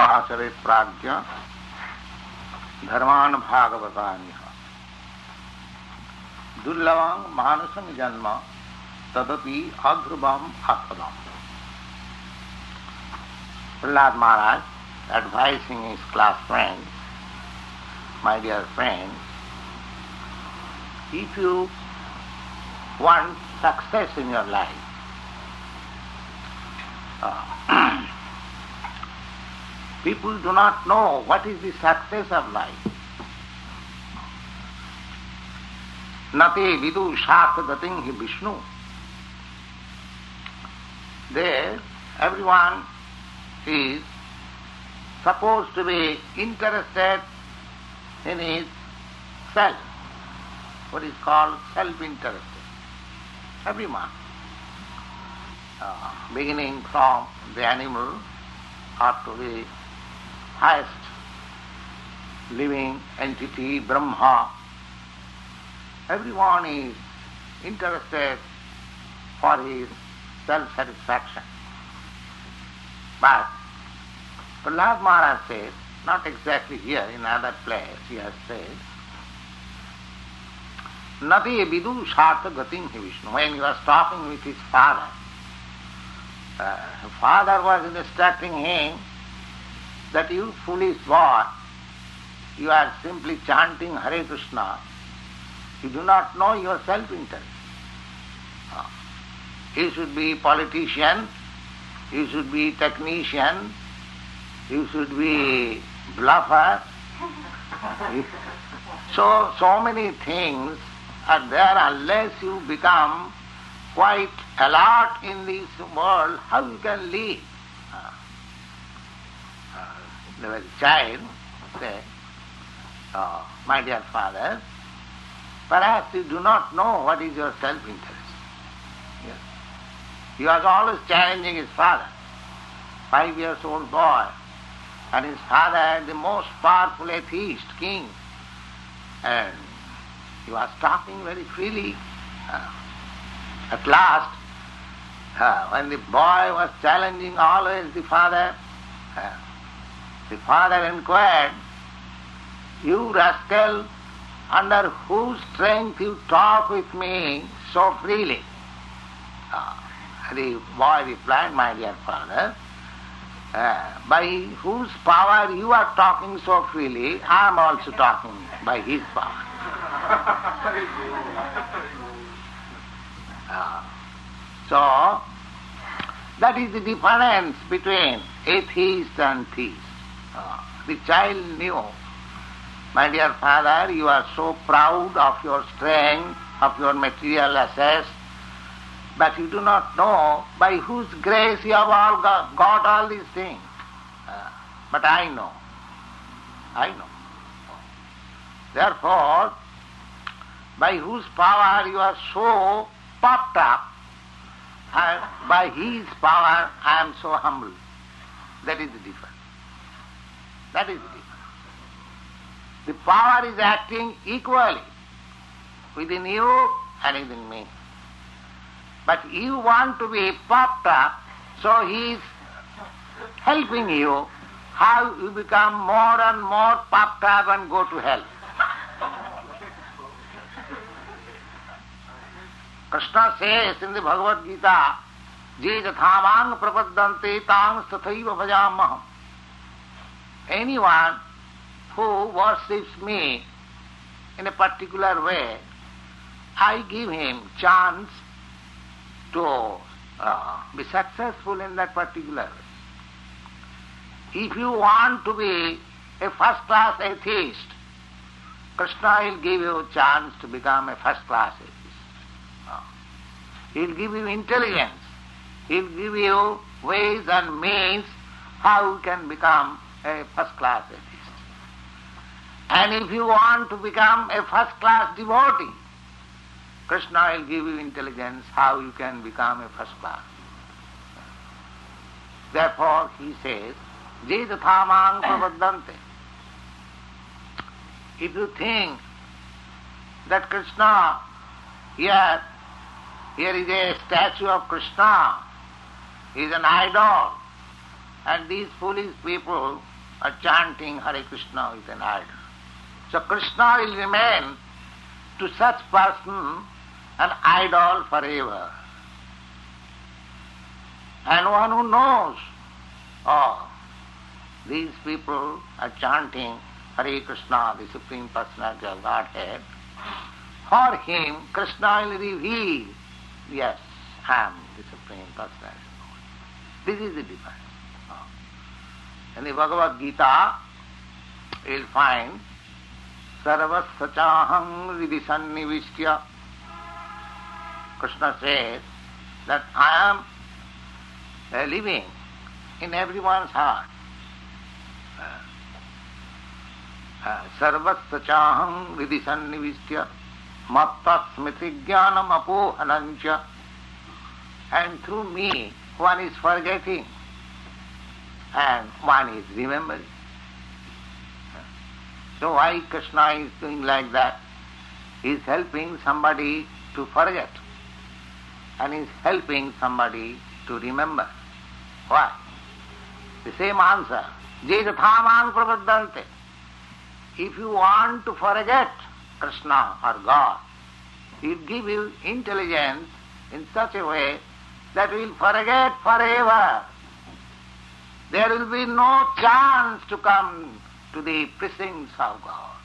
आचरे प्राज्ञ धर्मान भागवतानि दुर्लभां मानुषं जन्म तदपि अध्रुवम् आत्मनाम्. Prahlada Maharaj advising his class friends, my dear friends, if you want success in your life, people do not know what is the success of life. Nate vidu shakadating hi Vishnu. There, everyone is supposed to be interested in his self, what is called self-interested. Everyone, beginning from the animal up to the highest living entity, Brahma, everyone is interested for his self-satisfaction. But Prahlada Maharaj says, not exactly here, in another place he has said, Nate vidu shartha gatim hi Vishnu. When he was talking with his father, father was instructing him that you foolish boy, you are simply chanting Hare Krishna. You do not know your self-interest. You should be politician, you should be technician, you should be bluffer. So many things are there. Unless you become quite alert in this world, how you can live? There was a child said, my dear father, perhaps you do not know what is your self-interest. Yes. He was always challenging his father, 5-year-old boy, and his father, the most powerful atheist king, and he was talking very freely. At last, when the boy was challenging always the father inquired, "You rascal, under whose strength you talk with me so freely?" The boy replied, "My dear father, by whose power you are talking so freely, I am also talking by his power." So, that is the difference between atheist and theist. The child knew, my dear father, you are so proud of your strength, of your material assets, but you do not know by whose grace you have all got all these things. But I know. Therefore, by whose power you are so popped up, and by his power I am so humble. That is the difference. The power is acting equally within you and within me. But you want to be popped up, so he is helping you how you become more and more popped up and go to hell. Krishna says in the Bhagavad Gita, "Je jathāmaṁ prapaddante tāṁ tathaiva bhajāmaham." Anyone who worships me in a particular way, I give him chance to be successful in that particular way. If you want to be a first-class atheist, Krishna will give you a chance to become a first-class atheist. He will give you intelligence. He will give you ways and means how you can become a first-class atheist. And if you want to become a first-class devotee, Krishna will give you intelligence how you can become a first-class. Therefore, he says, "Je tathamang pravaddante." If you think that Krishna, here is a statue of Krishna, he is an idol, And these foolish people are chanting Hare Krishna with an idol. So Krishna will remain to such person an idol forever. And one who knows, oh, these people are chanting Hare Krishna, the Supreme Personality of Godhead. For him, Krishna will reveal, yes, I am the Supreme Personality of Godhead. This is the difference. Oh. In the Bhagavad Gita, you will find Sarva Sachaham Vidisannivishya. Krishna says that I am living in everyone's heart. Sarvastachaham vidisannivistya matta smritigyanam apohanancha. And through me one is forgetting and one is remembering. So why Krishna is doing like that? He is helping somebody to forget and is helping somebody to remember. Why? The same answer. Jejathaman pravadante. If you want to forget Krishna or God, He will give you intelligence in such a way that you will forget forever. There will be no chance to come to the precincts of God.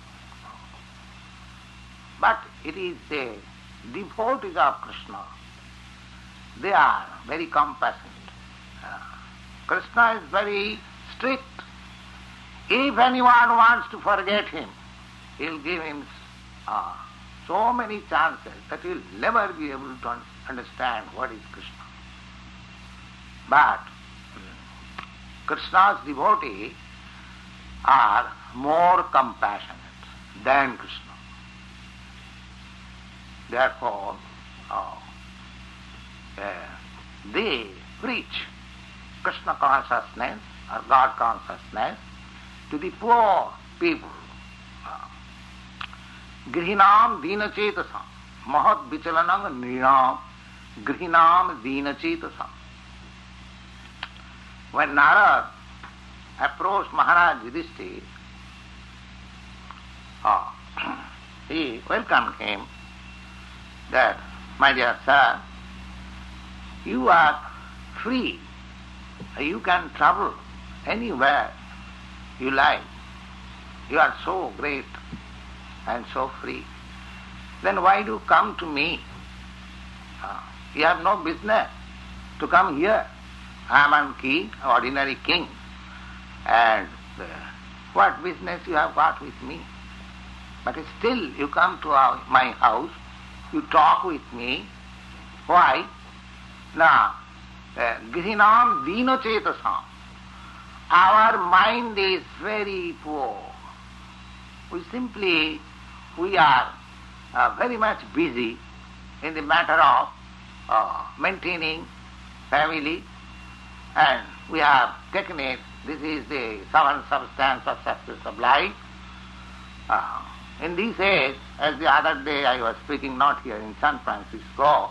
But it is the devotees of Krishna. They are very compassionate. Krishna is very strict. If anyone wants to forget him, he'll give him so many chances that he'll never be able to understand what is Krishna. But Krishna's devotees are more compassionate than Krishna. Therefore, they preach Krishna consciousness or God consciousness to the poor people. Grihinam dina chetasam mahat vichalanam nrinam grihinam dina chetasam. When Narada approached Maharaj Yudhishthira, he welcomed him that, my dear sir, you are free. You can travel anywhere you like. You are so great and so free. Then why do you come to me? You have no business to come here. I am a king, ordinary king. And what business you have got with me? But still you come to my house, you talk with me. Why? Now, grihinam dina chetasam. Our mind is very poor. We are very much busy in the matter of maintaining family, and we have taken it, this is the seven substance of success of life. In this age, as the other day I was speaking, not here, in San Francisco,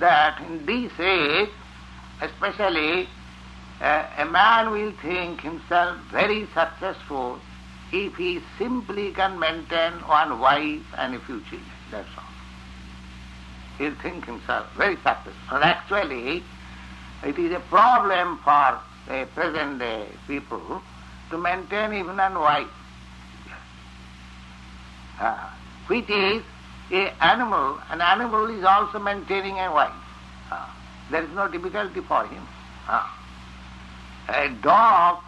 that in this age, especially a man will think himself very successful if he simply can maintain one wife and a few children. That's all. He'll think himself very successful. And actually, it is a problem for the present-day people to maintain even a wife, which is an animal. An animal is also maintaining a wife. There is no difficulty for him. A dog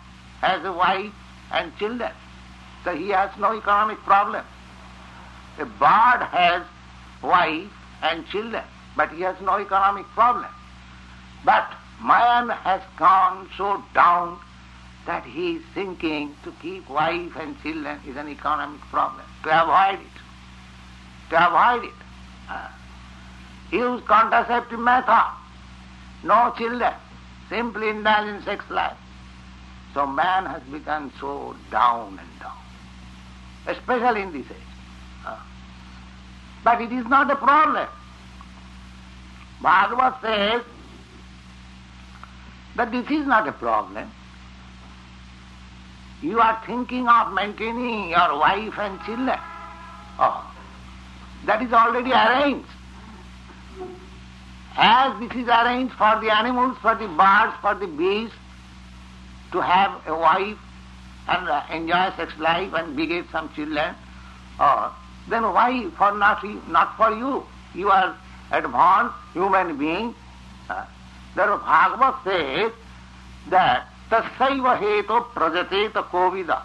has a wife and children, so he has no economic problem. A bird has wife and children, but he has no economic problem. But man has gone so down that he is thinking to keep wife and children is an economic problem, to avoid it. Use contraceptive method, no children. Simply indulge in sex life. So man has become so down and down, especially in this age. But it is not a problem. Bhagavad says, But this is not a problem. You are thinking of maintaining your wife and children. Oh, that is already arranged. As this is arranged for the animals, for the birds, for the beasts, to have a wife and enjoy sex life and beget some children, then why for not for you? You are advanced human being. Therefore Bhagavad says that tasaiva heto prajateta kovida.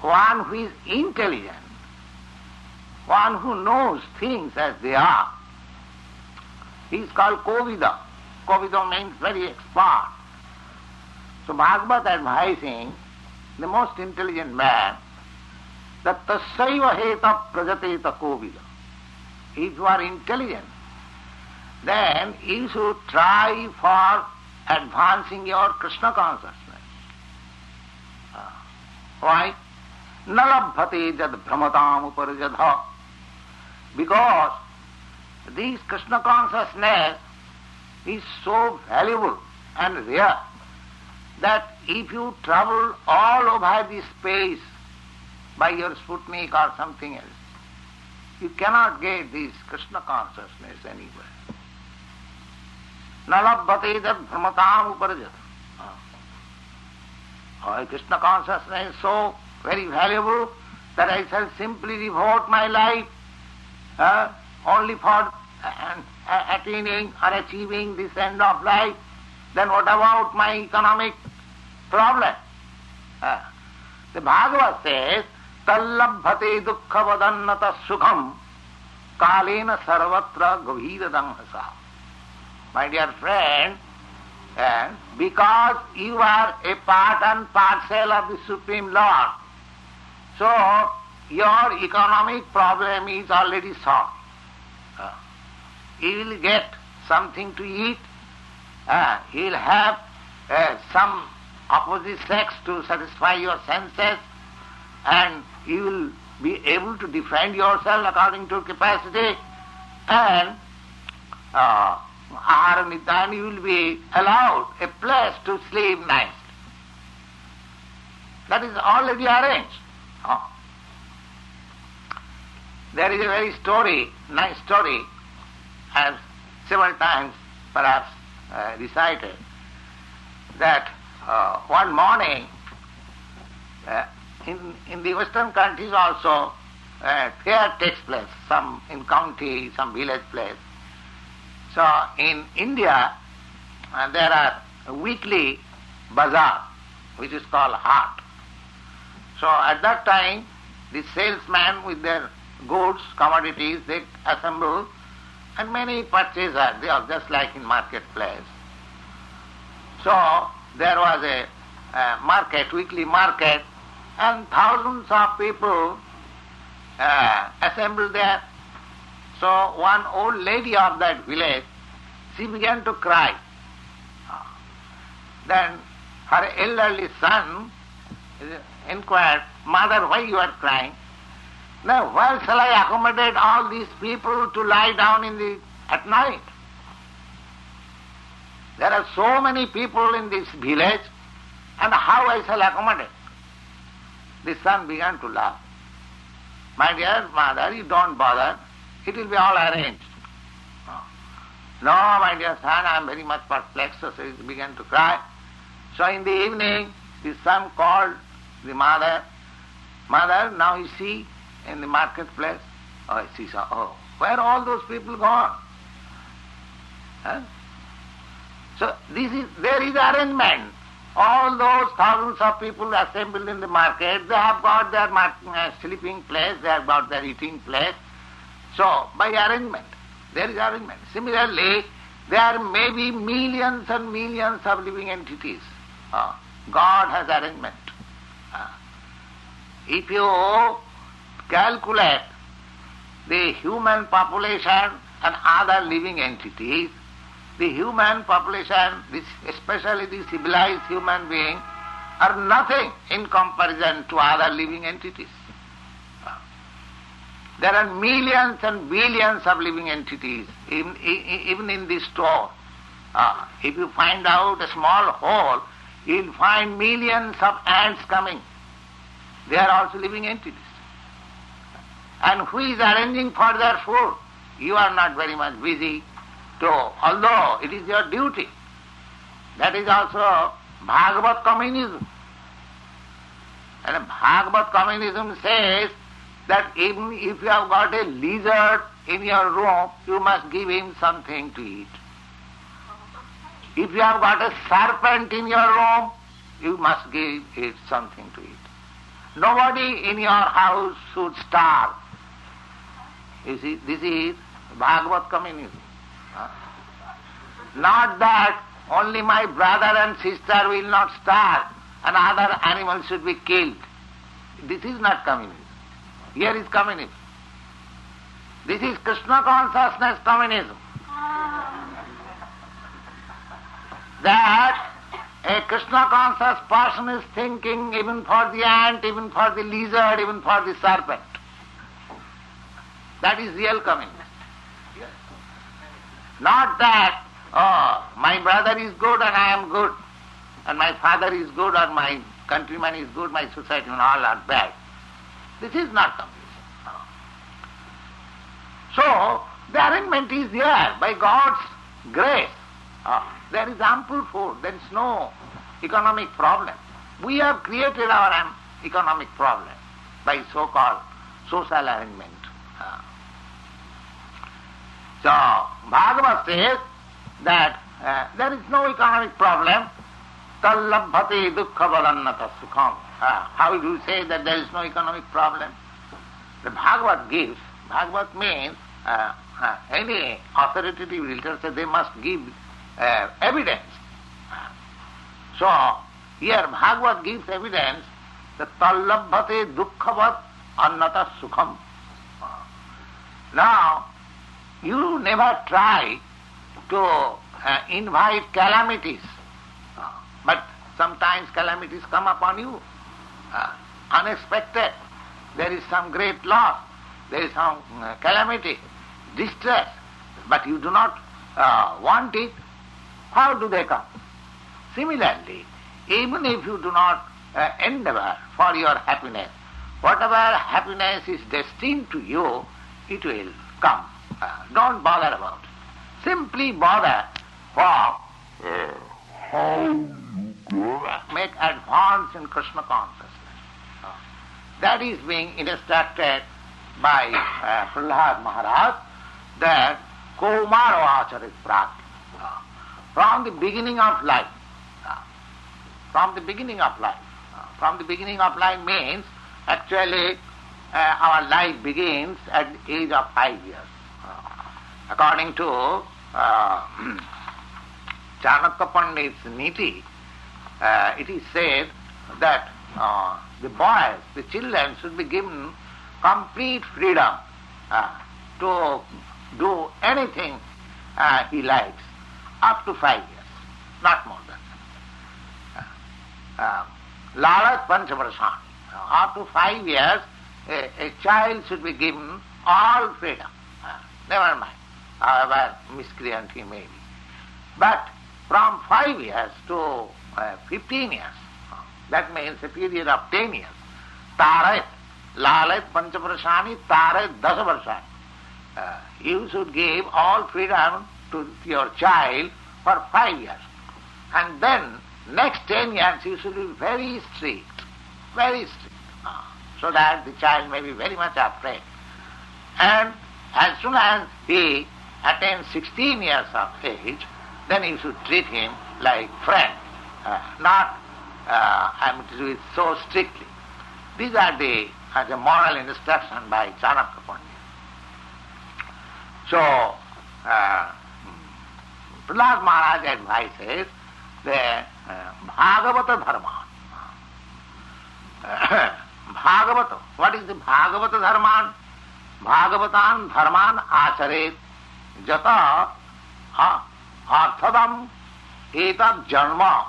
One who is intelligent, one who knows things as they are, he is called kovida. Kovida means very expert. So Bhagavad advising the most intelligent man that tasaiva heta prajateta kovida. If you are intelligent, then you should try for advancing your Krishna consciousness. Why? Nalabhate jad brahmatam uparajadha. Because this Krishna consciousness is so valuable and rare that if you travel all over this space by your Sputnik or something else, you cannot get this Krishna consciousness anywhere. Nalabhate jad brahmatam uparajadha. Krishna consciousness is so very valuable that I shall simply devote my life only for attaining or achieving this end of life. Then what about my economic problem? The Bhagavad says, tallabhate dukkha vadannata sukham kalena sarvatra gavira damhasa. My dear friend, because you are a part and parcel of the Supreme Lord, so your economic problem is already solved. You will get something to eat, you will have some opposite sex to satisfy your senses, and you will be able to defend yourself according to capacity, and ahara nidra, you will be allowed a place to sleep nicely. That is already arranged. There is a nice story, as several times perhaps recited, that one morning in the Western countries also fair takes place, some in county, some village place. So in India there are weekly bazaar, which is called hart. So at that time the salesmen with their goods, commodities, they assemble, and many purchasers, they are just like in marketplace. So there was a market, weekly market, and thousands of people assembled there. So one old lady of that village, she began to cry. Then her elderly son inquired, "Mother, why you are crying?" "Now, where shall I accommodate all these people to lie down at night? There are so many people in this village, and how I shall accommodate?" The son began to laugh. "My dear mother, you don't bother. It will be all arranged." "No, my dear son, I am very much perplexed." So he began to cry. So in the evening, the son called the mother. "Mother, now you see in the marketplace." She saw, where are all those people gone? So there is arrangement. All those thousands of people assembled in the market, they have got their sleeping place, they have got their eating place. So, by arrangement, there is arrangement. Similarly, there may be millions and millions of living entities. God has arrangement. If you calculate the human population and other living entities, the human population, especially the civilized human being, are nothing in comparison to other living entities. There are millions and billions of living entities, even in the store, If you find out a small hole, you will find millions of ants coming. They are also living entities. And who is arranging for their food? You are not very much busy, although it is your duty. That is also Bhagavat communism. And Bhagavat communism says that even if you have got a lizard in your room, you must give him something to eat. If you have got a serpent in your room, you must give it something to eat. Nobody in your house should starve. You see, this is Bhagavat communism. Not that only my brother and sister will not starve and other animals should be killed. This is not communism. Here is communism. This is Krishna consciousness communism. That a Krishna conscious person is thinking even for the ant, even for the lizard, even for the serpent. That is real communism. Not that, my brother is good and I am good, and my father is good or my countryman is good, my society and all are bad. This is not communism. So, the arrangement is there by God's grace. There is ample food, there is no economic problem. We have created our economic problem by so-called social arrangement. So, Bhagavad says that there is no economic problem. Tallabhati dukkha valannata sukham. How do you say that there is no economic problem? The Bhagavad gives. Bhagavad means any authoritative literature, they must give evidence. So, here Bhagavad gives evidence that tallabhate dukkhavat annata sukham. Now, you never try to invite calamities, but sometimes calamities come upon you, unexpected. There is some great loss, there is some calamity, distress, but you do not want it. How do they come? Similarly, even if you do not endeavor for your happiness, whatever happiness is destined to you, it will come. Don't bother about it. Simply bother for how you make advance in Krishna consciousness. That is being instructed by Prahlada Maharaj, that Kaumaro Acharit Prati. From the beginning of life. From the beginning of life. From the beginning of life means actually our life begins at the age of 5 years. According to Chanaka Pandit's Niti, it is said that the boys, the children should be given complete freedom to do anything he likes. Up to 5 years, not more than that. Lalat Panchavarasana. Up to 5 years, a child should be given all freedom. Never mind, however miscreant he may be. But from 5 years to 15 years, that means a period of 10 years, Tarat, Lalat Panchavarasani, Tarat Dasavarasani. You should give all freedom to your child for 5 years. And then next 10 years you should be very strict, very strict, so that the child may be very much afraid. And as soon as he attains 16 years of age, then you should treat him like friend, not I'm to do it so strictly. These are the moral instruction by Chanaka Pandit. So, Prahlada Maharaj advises the Bhagavata Dharma. Bhagavata. What is the Bhagavata Dharma? Bhagavatan Dharman Acharet Jata Arthadam Etad Janma.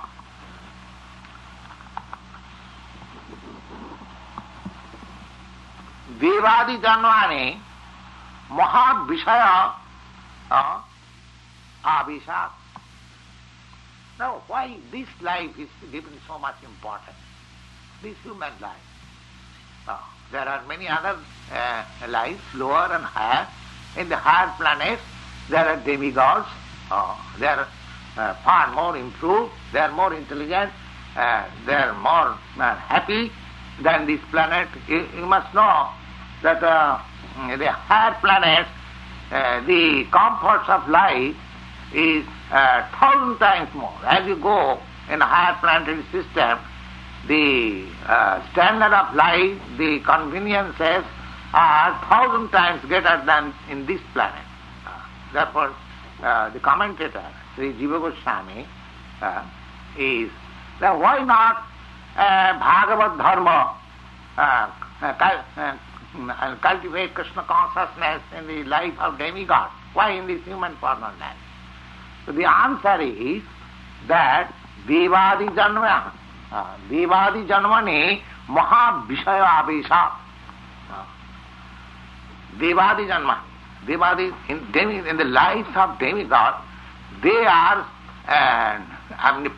Devadi Janvani Mahad Vishaya Abhishek Now why this life is given so much importance, this human life? Now, there are many other lives, lower and higher. In the higher planets there are demigods, they are far more improved, they are more intelligent, they are more happy than this planet. You must know that the higher planets, the comforts of life is 1,000 times more. As you go in a higher planetary system, the standard of life, the conveniences are 1,000 times greater than in this planet. Therefore, the commentator, Sri Jiva Goswami, is, then why not Bhagavad Dharma, cultivate Krishna consciousness in the life of demigod? Why in this human formal life? So the answer is that Devadi Janma, Devadi Janmani Maha Vishaya Abhisha. Devadi Janma, Devadi, in the lives of demigod, they are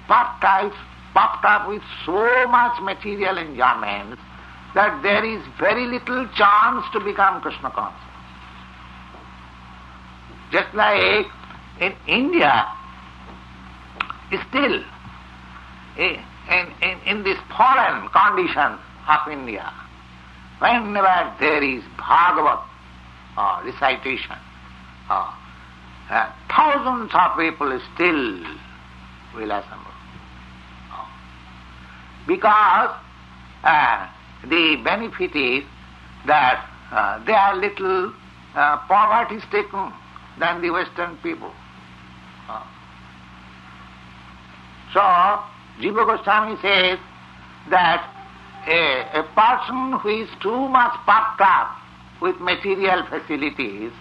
puffed up with so much material enjoyment that there is very little chance to become Krishna conscious. Just like in India, still in this foreign condition of India, whenever there is Bhagavad recitation, thousands of people still will assemble. Because the benefit is that they are little poverty-stricken than the Western people. So, Jiva Goswami says that a person who is too much puffed up with material facilities,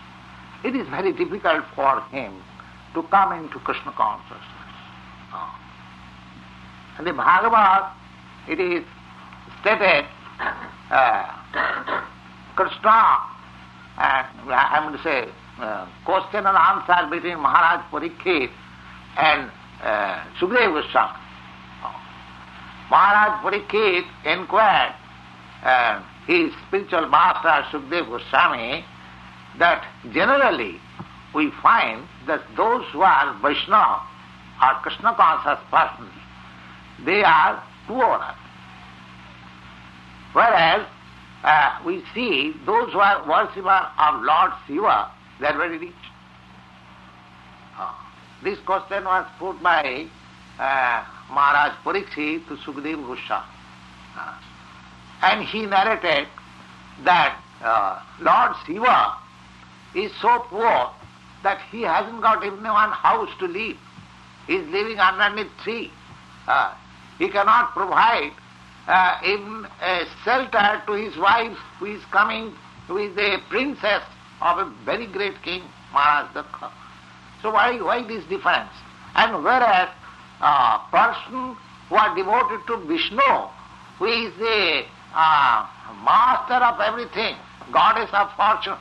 it is very difficult for him to come into Krishna consciousness. And the Bhagavad, it is stated, Krishna, I am to say, question and answer between Maharaj Parikshit and Sukadeva Goswami. Maharaj Parikshit inquired his spiritual master Sukadeva Goswami that generally we find that those who are Vaishnava or Krishna conscious persons, they are poorer. Whereas we see those who are worshippers of Lord Shiva, they are very rich. This question was put by Maharaj Parikshit to Sukadeva Goswami. And he narrated that Lord Shiva is so poor that he hasn't got even one house to live. He is living underneath tree. He cannot provide even a shelter to his wife, who is coming, who is a princess of a very great king, Maharaj Dakha. So why this difference? And whereas person who are devoted to Vishnu, who is the master of everything, goddess of fortune,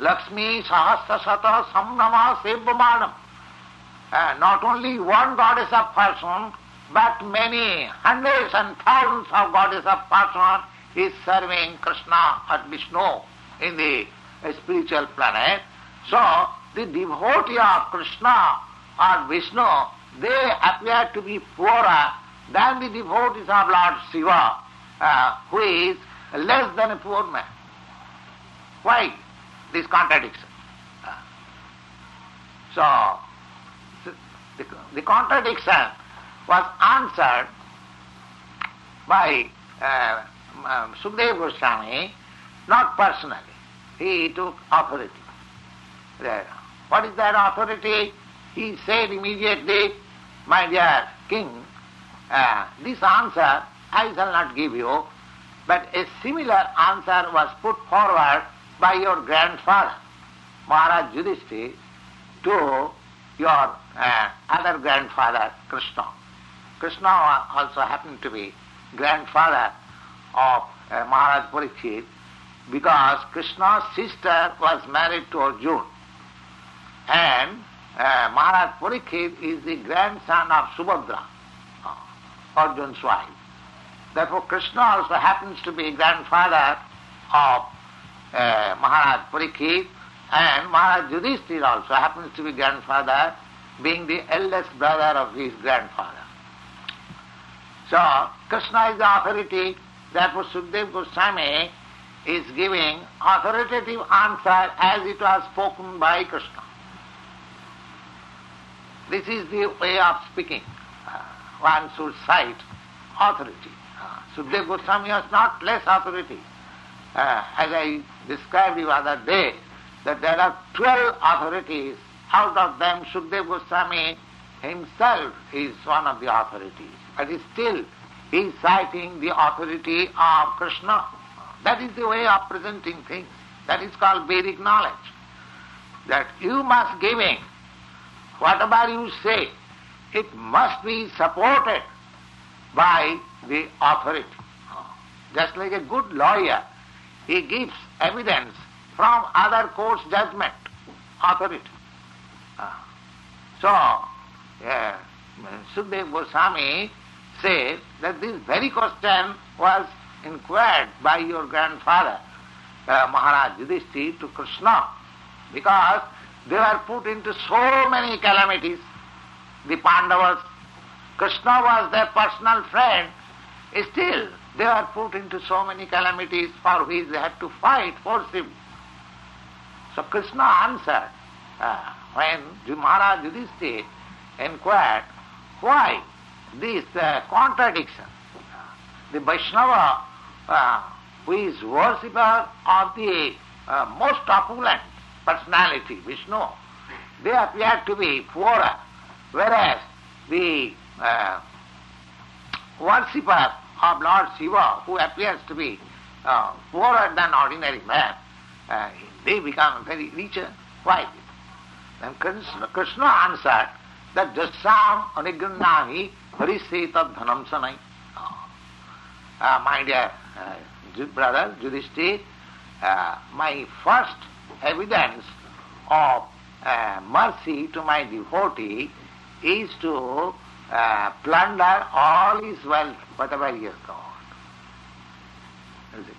Lakshmi Sahasra Sata Samnama Sevvamanam, not only one goddess of person, but many hundreds and thousands of goddess of person is serving Krishna or Vishnu in the spiritual planet. So the devotee of Krishna or Vishnu, they appear to be poorer than the devotees of Lord Shiva, who is less than a poor man. Why this contradiction? So the contradiction was answered by Sukadeva Goswami, not personally. He took authority. What is that authority? He said immediately, "My dear king, this answer I shall not give you, but a similar answer was put forward by your grandfather, Maharaj Yudhishthira, to your other grandfather, Krishna." Krishna also happened to be grandfather of Maharaj Parikshit, because Krishna's sister was married to Arjuna, and Maharaj Parikshit is the grandson of Subhadra, Arjuna's wife. Therefore Krishna also happens to be grandfather of Maharaj Parikshit, and Maharaj Yudhishthira also happens to be grandfather, being the eldest brother of his grandfather. So Krishna is the authority, therefore Sukadeva Goswami is giving authoritative answer as it was spoken by Krishna. This is the way of speaking. One should cite authority. Sukadeva Goswami has not less authority. As I described you other day, that there are 12 authorities. Out of them, Sukadeva Goswami himself is one of the authorities. But still, he is citing the authority of Krishna. That is the way of presenting things. That is called Vedic knowledge. That you must give in. Whatever you say, it must be supported by the authority. Just like a good lawyer, he gives evidence from other court's judgment, authority. So, Sukadeva Goswami said that this very question was inquired by your grandfather, Maharaj Yudhishthira, to Krishna, because they were put into so many calamities, the Pandavas. Krishna was their personal friend. Still, they were put into so many calamities for which they had to fight forcibly. So Krishna answered, when Maharaj Yudhishthira inquired, why this contradiction? The Vaishnava, who is worshipper of the most opulent personality, Vishnu, they appear to be poorer, whereas the worshipper of Lord Shiva, who appears to be poorer than ordinary man, they become very richer. Why this? Then Krishna answered that Jassam Anigrannahi Hariseta Dhanam Sanai. My dear brother Yudhishthira, my first evidence of mercy to my devotee is to plunder all his wealth, whatever he has got. Is it?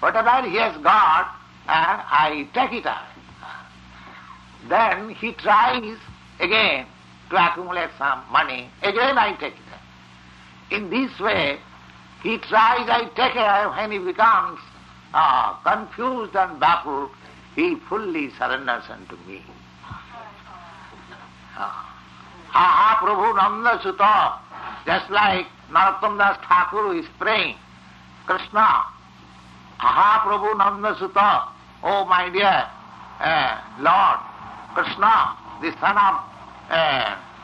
Whatever he has got, I take it out. Then he tries again to accumulate some money. Again I take it out. In this way, he tries, I take it out. When he becomes confused and baffled, he fully surrenders unto me. Aha Prabhu Nanda Suta, just like Narottama Dasa Thakura is praying, Krishna, Aha Prabhu Nanda Suta, oh my dear Lord, Krishna, the son of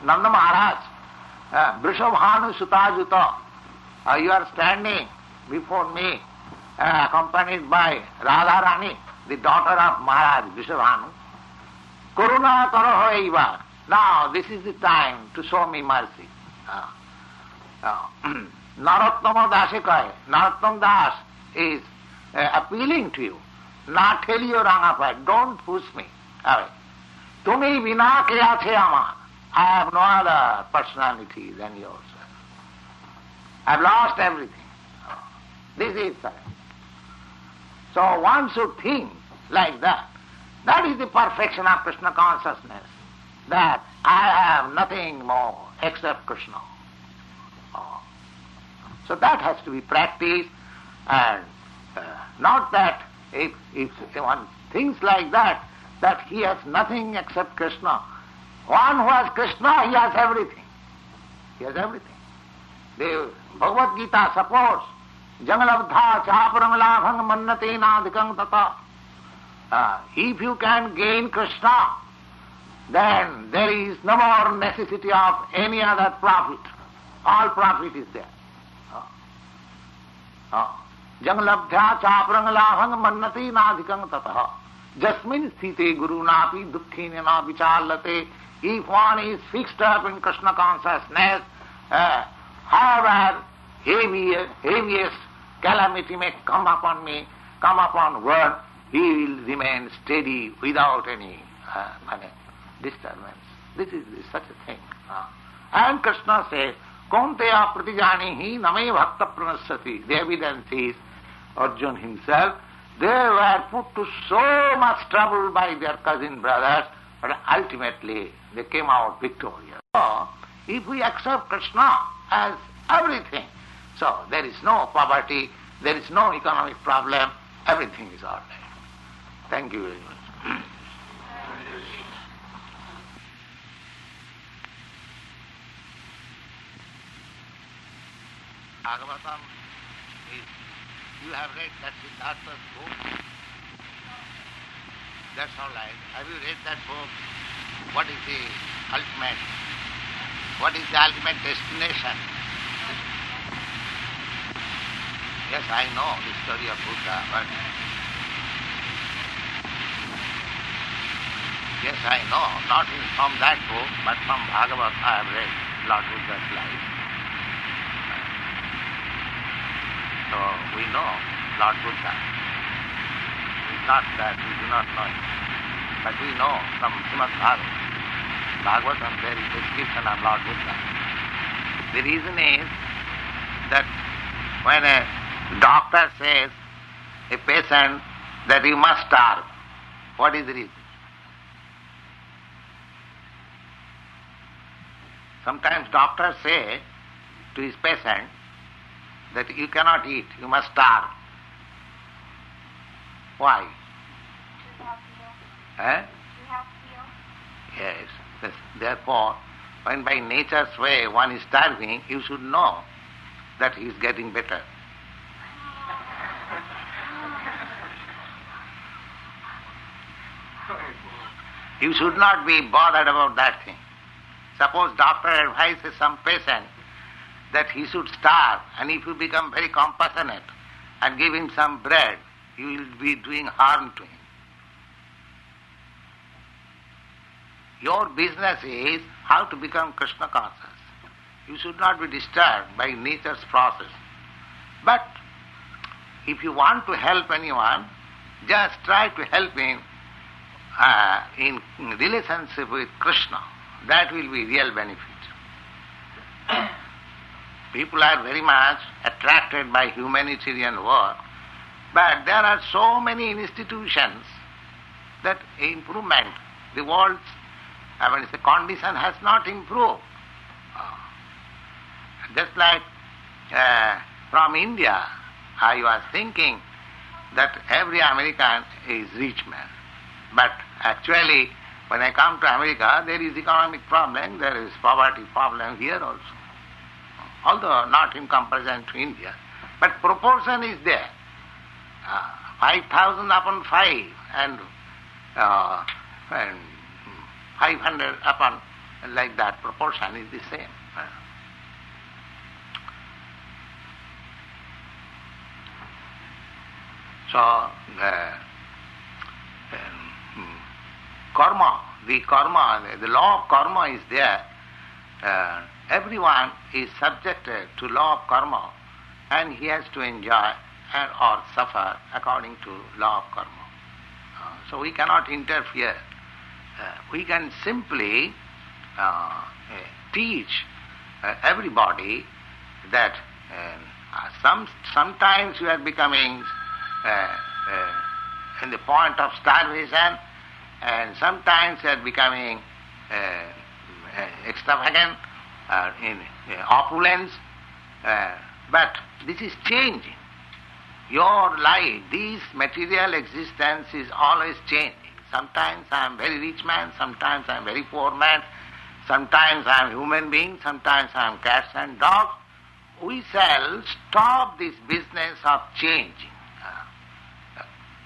Nanda Maharaj, Vrishabhanu Suta Juta, you are standing before me, accompanied by Radharani, the daughter of Maharaj Vrishabhanu. Karuna Taraho Eva. Now this is the time to show me mercy. Narottama Dasa Thakura. Narottama Das is appealing to you. Na theliyo rangapai. Don't push me away. Tumi vina kriya the amar. I have no other personality than yours. I have lost everything. This is surrender. So one should think like that. That is the perfection of Krishna consciousness, that I have nothing more except Krishna. So that has to be practiced, and not that if one thinks like that, that he has nothing except Krishna. One who has Krishna, he has everything. He has everything. The Bhagavad Gita supports Jangalabdha Chaparam Labhang Mannate Nadikang Tata. If you can gain Krishna, then there is no more necessity of any other profit. All profit is there. Jangalabdha Chaparam Labhang Mannate Nadikang Tata. Jasmin Sthite Guru Napi Dukkhine Napi Charlate. If one is fixed up in Krishna consciousness, however heaviest calamity may come upon me, come upon one, he will remain steady without any disturbance. This is such a thing. And Krishna says, Kaunteya pratijanihi name bhakta pranasati. The evidence is Arjuna himself. They were put to so much trouble by their cousin brothers, but ultimately they came out victorious. So, if we accept Krishna as everything, so there is no poverty, there is no economic problem, everything is all right. Thank you very much. Bhagavatam is, you have read that Siddhartha's book? That's all right. Have you read that book? What is the ultimate destination? Yes, I know the story of Buddha, but... Yes, I know, not from that book, but from Bhagavata I have read Lord Buddha's life. So we know Lord Buddha. It's not that we do not know it. But we know from Srimad Bhagavatam there is description of Lord Buddha. The reason is that when a doctor says a patient that you must starve, what is the reason? Sometimes doctors say to his patient, that you cannot eat, you must starve. Why? Yes. Therefore, when by nature's way one is starving, you should know that he is getting better. You should not be bothered about that thing. Suppose doctor advises some patient that he should starve, and if you become very compassionate and give him some bread, you will be doing harm to him. Your business is how to become Krishna conscious. You should not be disturbed by nature's process. But if you want to help anyone, just try to help him in relationship with Krishna. That will be real benefit. People are very much attracted by humanitarian work, but there are so many institutions that improvement, the world's, the condition has not improved. Just like from India, I was thinking that every American is rich man, but actually when I come to America, there is economic problem, there is poverty problem here also. Although not in comparison to India, but proportion is there. 5,000 upon 5 and 500 upon, like that proportion is the same. So karma, the law of karma is there. Everyone is subjected to law of karma, and he has to enjoy and or suffer according to law of karma. So we cannot interfere. We can simply teach everybody that sometimes you are becoming in the point of starvation, and sometimes you are becoming extravagant, in opulence, but this is changing. Your life, this material existence is always changing. Sometimes I am very rich man, sometimes I am very poor man, sometimes I am human being, sometimes I am cats and dogs. We shall stop this business of changing.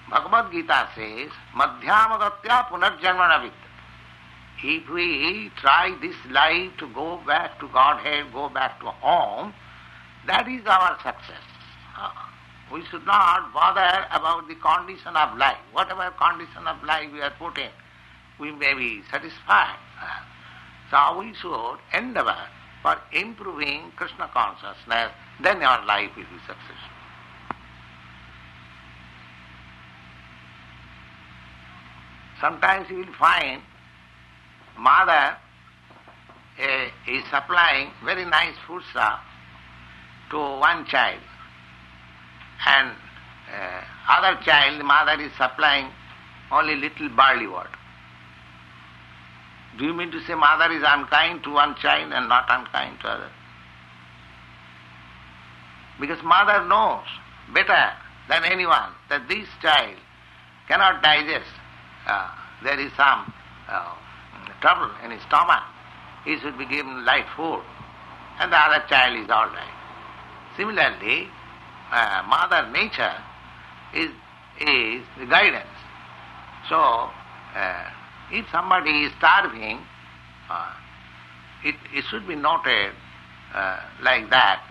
Bhagavad Gita says, Madhyamagatya punarjanmanavitta. If we try this life to go back to Godhead, go back to home, that is our success. We should not bother about the condition of life. Whatever condition of life we are put in, we may be satisfied. So we should endeavor for improving Krishna consciousness, then our life will be successful. Sometimes you will find mother is supplying very nice foodstuff to one child, and other child, the mother is supplying only little barley water. Do you mean to say mother is unkind to one child and not unkind to other? Because mother knows better than anyone that this child cannot digest. There is some trouble in his stomach. He should be given light food, and the other child is all right. Similarly, Mother Nature is the guidance. So, if somebody is starving, it should be noted like that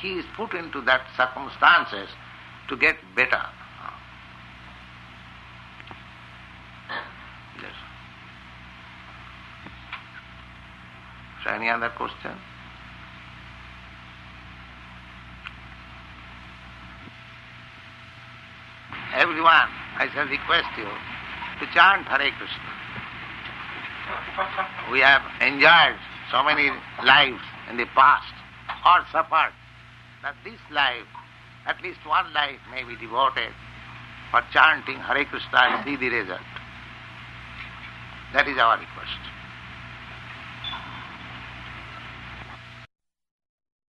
he is put into that circumstances to get better. Yes. So any other question? Everyone, I shall request you to chant Hare Krishna. We have enjoyed so many lives in the past or suffered that this life, at least one life, may be devoted for chanting Hare Krishna and see the result. That is our request.